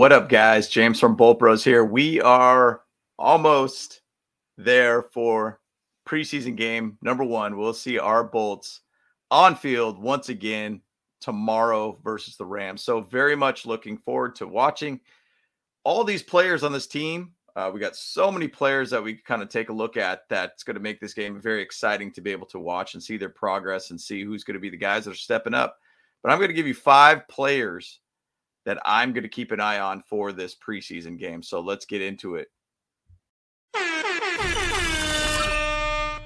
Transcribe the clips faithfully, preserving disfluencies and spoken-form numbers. What up, guys? James from Bolt Bros here. We are almost there for preseason game number one. We'll see our Bolts on field once again tomorrow versus the Rams. So very much looking forward to watching all these players on this team. Uh, we got so many players that we kind of take a look at that's going to make this game very exciting to be able to watch and see their progress and see who's going to be the guys that are stepping up. But I'm going to give you five players that I'm going to keep an eye on for this preseason game. So let's get into it. Oh,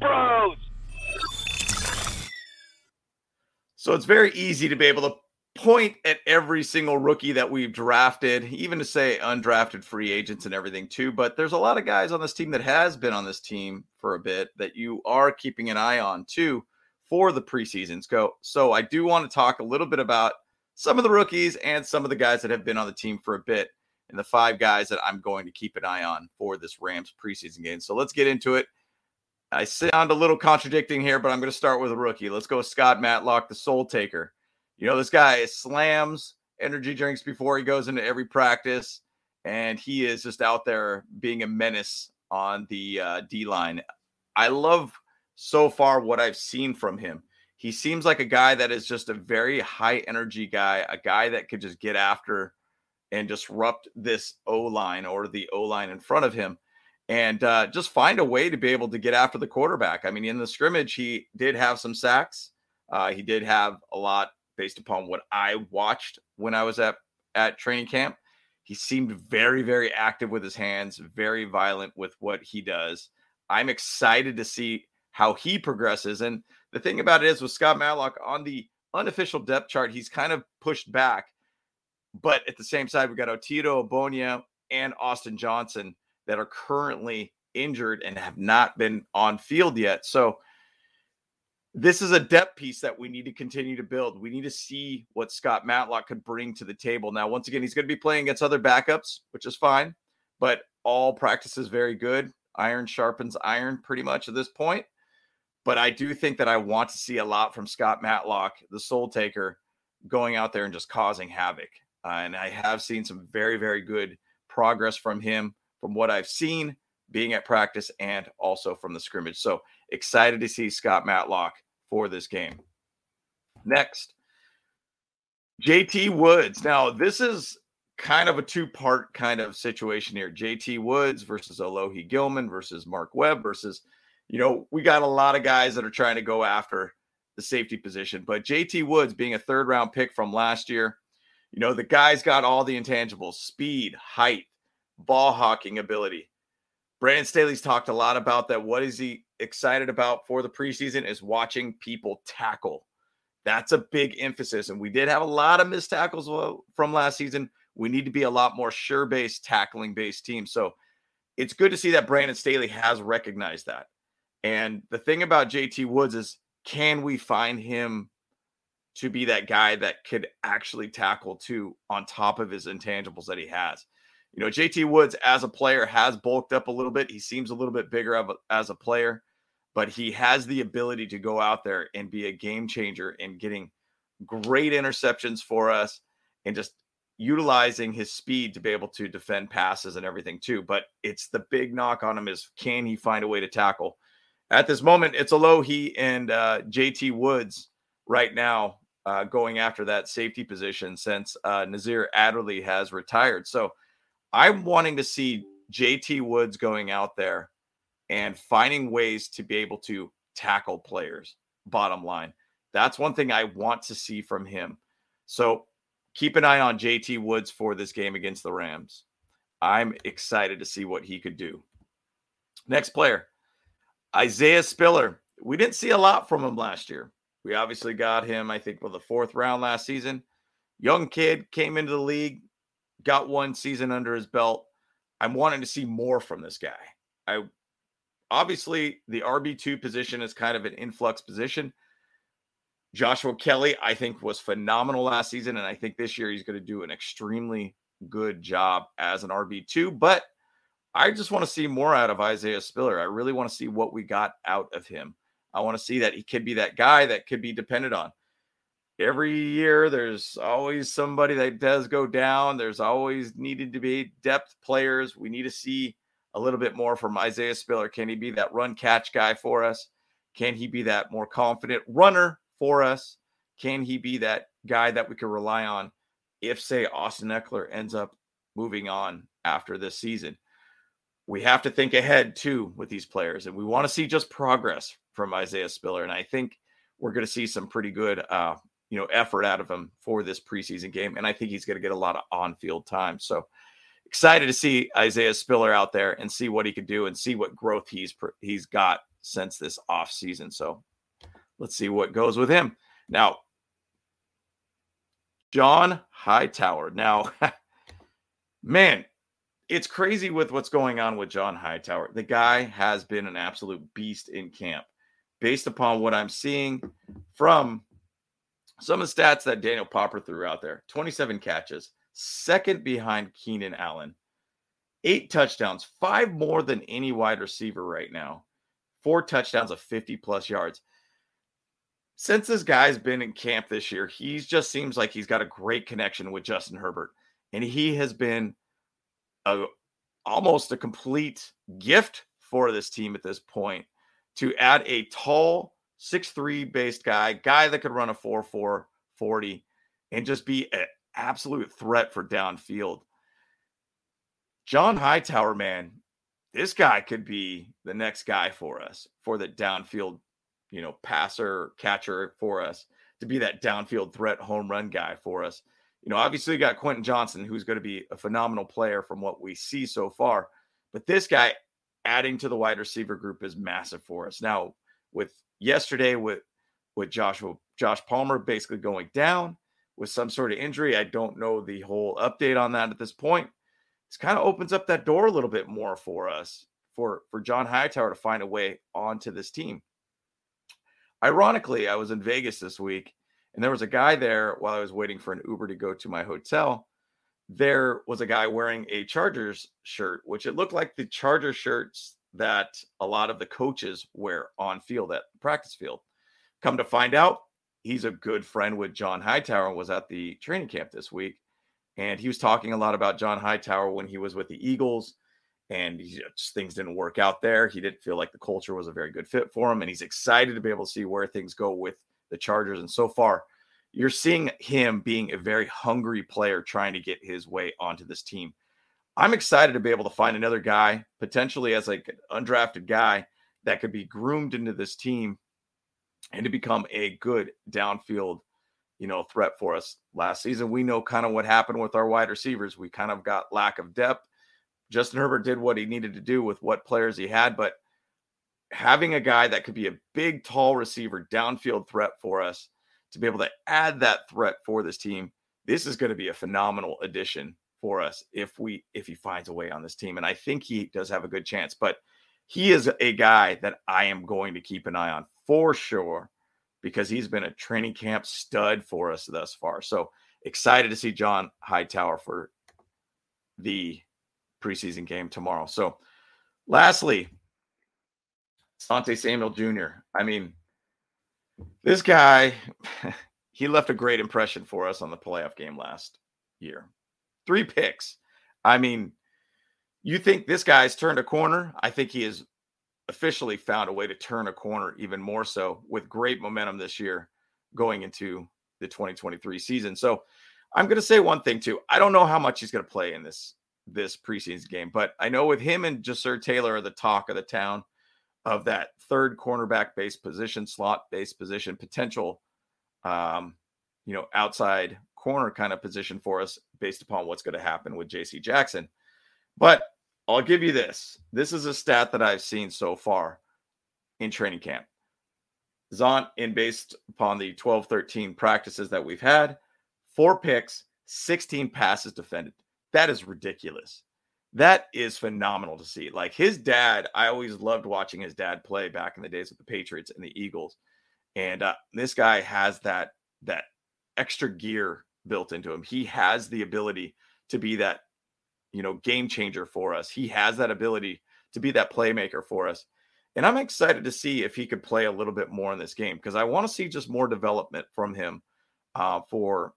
bros! So it's very easy to be able to point at every single rookie that we've drafted, even to say undrafted free agents and everything too. But there's a lot of guys on this team that has been on this team for a bit that you are keeping an eye on too for the preseasons go. So I do want to talk a little bit about some of the rookies and some of the guys that have been on the team for a bit, and the five guys that I'm going to keep an eye on for this Rams preseason game. So let's get into it. I sound a little contradicting here, but I'm going to start with a rookie. Let's go with Scott Matlock, the soul taker. You know, this guy slams energy drinks before he goes into every practice, and he is just out there being a menace on the uh, D-line. I love so far what I've seen from him. He seems like a guy that is just a very high energy guy, a guy that could just get after and disrupt this O-line or the O-line in front of him and uh, just find a way to be able to get after the quarterback. I mean, in the scrimmage, he did have some sacks. Uh, he did have a lot based upon what I watched when I was at, at training camp. He seemed very, very active with his hands, very violent with what he does. I'm excited to see how he progresses. And the thing about it is with Scott Matlock on the unofficial depth chart, he's kind of pushed back. But at the same side, we got Otito Abonia and Austin Johnson that are currently injured and have not been on field yet. So this is a depth piece that we need to continue to build. We need to see what Scott Matlock could bring to the table. Now, once again, he's going to be playing against other backups, which is fine, but all practice is very good. Iron sharpens iron pretty much at this point. But I do think that I want to see a lot from Scott Matlock, the soul taker, going out there and just causing havoc. Uh, and I have seen some very, very good progress from him, from what I've seen being at practice and also from the scrimmage. So excited to see Scott Matlock for this game. Next, J T Woods. Now, this is kind of a two-part kind of situation here. J T Woods versus Alohi Gilman versus Mark Webb versus... You know, we got a lot of guys that are trying to go after the safety position, but J T Woods being a third round pick from last year, you know, the guy's got all the intangibles, speed, height, ball hawking ability. Brandon Staley's talked a lot about that. What is he excited about for the preseason is watching people tackle. That's a big emphasis. And we did have a lot of missed tackles from last season. We need to be a lot more sure-based, tackling-based team. So it's good to see that Brandon Staley has recognized that. And the thing about J T Woods is, can we find him to be that guy that could actually tackle too on top of his intangibles that he has? You know, J T Woods as a player has bulked up a little bit. He seems a little bit bigger as a player, but he has the ability to go out there and be a game changer in getting great interceptions for us and just utilizing his speed to be able to defend passes and everything too. But it's the big knock on him is, can he find a way to tackle? At this moment, it's Alohi and uh, J T Woods right now uh, going after that safety position since uh, Nazir Adderley has retired. So I'm wanting to see J T Woods going out there and finding ways to be able to tackle players, bottom line. That's one thing I want to see from him. So keep an eye on J T Woods for this game against the Rams. I'm excited to see what he could do. Next player. Isaiah Spiller. We didn't see a lot from him last year. We obviously got him, I think, with the fourth round last season. Young kid, came into the league, got one season under his belt. I'm wanting to see more from this guy. I obviously, the R B two position is kind of an influx position. Joshua Kelly, I think, was phenomenal last season, and I think this year he's going to do an extremely good job as an R B two, but I just want to see more out of Isaiah Spiller. I really want to see what we got out of him. I want to see that he could be that guy that could be depended on. every year there's always somebody that does go down. There's always needed to be depth players. We need to see a little bit more from Isaiah Spiller. Can he be that run catch guy for us? Can he be that more confident runner for us? Can he be that guy that we can rely on if, say, Austin Eckler ends up moving on after this season? We have to think ahead, too, with these players. And we want to see just progress from Isaiah Spiller. And I think we're going to see some pretty good uh, you know, effort out of him for this preseason game. And I think he's going to get a lot of on-field time. So excited to see Isaiah Spiller out there and see what he can do and see what growth he's he's got since this offseason. So let's see what goes with him. Now, John Hightower. Now, man, it's crazy with what's going on with John Hightower. The guy has been an absolute beast in camp. Based upon what I'm seeing from some of the stats that Daniel Popper threw out there, twenty-seven catches, second behind Keenan Allen, eight touchdowns, five more than any wide receiver right now, four touchdowns of fifty-plus yards. Since this guy's been in camp this year, he just seems like he's got a great connection with Justin Herbert, and he has been a, almost a complete gift for this team at this point to add a tall six three based guy, guy that could run a four four forty and just be an absolute threat for downfield. John Hightower, man, this guy could be the next guy for us, for the downfield, you know, passer, catcher for us, to be that downfield threat home run guy for us. You know, obviously you got Quentin Johnson, who's going to be a phenomenal player from what we see so far. But this guy adding to the wide receiver group is massive for us. Now, with yesterday with, with Joshua, Josh Palmer basically going down with some sort of injury, I don't know the whole update on that at this point. This kind of opens up that door a little bit more for us, for, for John Hightower to find a way onto this team. Ironically, I was in Vegas this week, and there was a guy there while I was waiting for an Uber to go to my hotel. There was a guy wearing a Chargers shirt, which it looked like the Chargers shirts that a lot of the coaches wear on field at practice field. Come to find out, he's a good friend with John Hightower and was at the training camp this week. And he was talking a lot about John Hightower when he was with the Eagles, and he just, things didn't work out there. He didn't feel like the culture was a very good fit for him, and he's excited to be able to see where things go with the Chargers. And so far, you're seeing him being a very hungry player trying to get his way onto this team. I'm excited to be able to find another guy, potentially as like an undrafted guy, that could be groomed into this team and to become a good downfield, you know, threat for us. Last season, we know kind of what happened with our wide receivers. We kind of got lack of depth. Justin Herbert did what he needed to do with what players he had, but having a guy that could be a big, tall receiver, downfield threat for us, to be able to add that threat for this team, this is going to be a phenomenal addition for us if we if he finds a way on this team. And I think he does have a good chance, but he is a guy that I am going to keep an eye on for sure, because he's been a training camp stud for us thus far. So excited to see John Hightower for the preseason game tomorrow. So lastly, Asante Samuel Junior I mean, this guy, he left a great impression for us on the playoff game last year. Three picks. I mean, you think this guy's turned a corner? I think he has officially found a way to turn a corner even more so, with great momentum this year going into the twenty twenty-three season. So I'm going to say one thing too. I don't know how much he's going to play in this this preseason game, but I know with him and Jaceur Taylor are the talk of the town of that third cornerback base position, slot base position, potential, um, you know, outside corner kind of position for us, based upon what's going to happen with J C Jackson. But I'll give you this. This is a stat that I've seen so far in training camp. Zont, and based upon the twelve thirteen practices that we've had, four picks, sixteen passes defended. That is ridiculous. That is phenomenal to see. Like his dad, I always loved watching his dad play back in the days with the Patriots and the Eagles. And uh, this guy has that that extra gear built into him. He has the ability to be that, you know, game changer for us. He has that ability to be that playmaker for us. And I'm excited to see if he could play a little bit more in this game, because I want to see just more development from him uh, for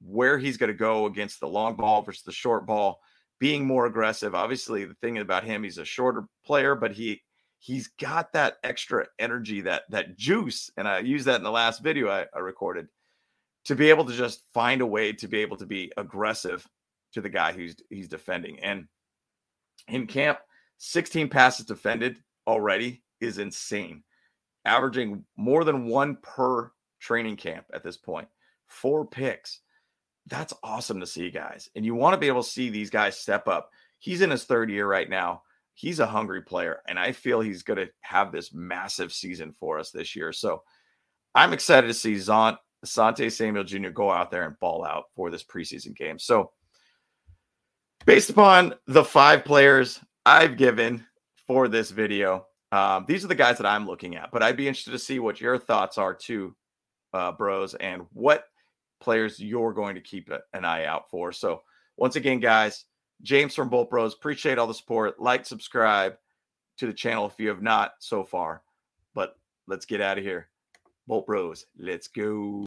where he's going to go against the long ball versus the short ball, being more aggressive. Obviously, the thing about him, he's a shorter player, but he he's got that extra energy, that that juice. And I used that in the last video I, I recorded, to be able to just find a way to be able to be aggressive to the guy who's he's defending. And in camp, sixteen passes defended already is insane, averaging more than one per training camp at this point. Four picks. That's awesome to see, guys. And you want to be able to see these guys step up. He's in his third year right now. He's a hungry player, and I feel he's going to have this massive season for us this year. So I'm excited to see Zont, Asante Samuel Junior go out there and ball out for this preseason game. So based upon the five players I've given for this video, um, these are the guys that I'm looking at, but I'd be interested to see what your thoughts are too, uh, bros, and what players you're going to keep an eye out for. So once again, guys, James from Bolt Bros, appreciate all the support. Like, subscribe to the channel if you have not so far, but let's get out of here. Bolt Bros, let's go.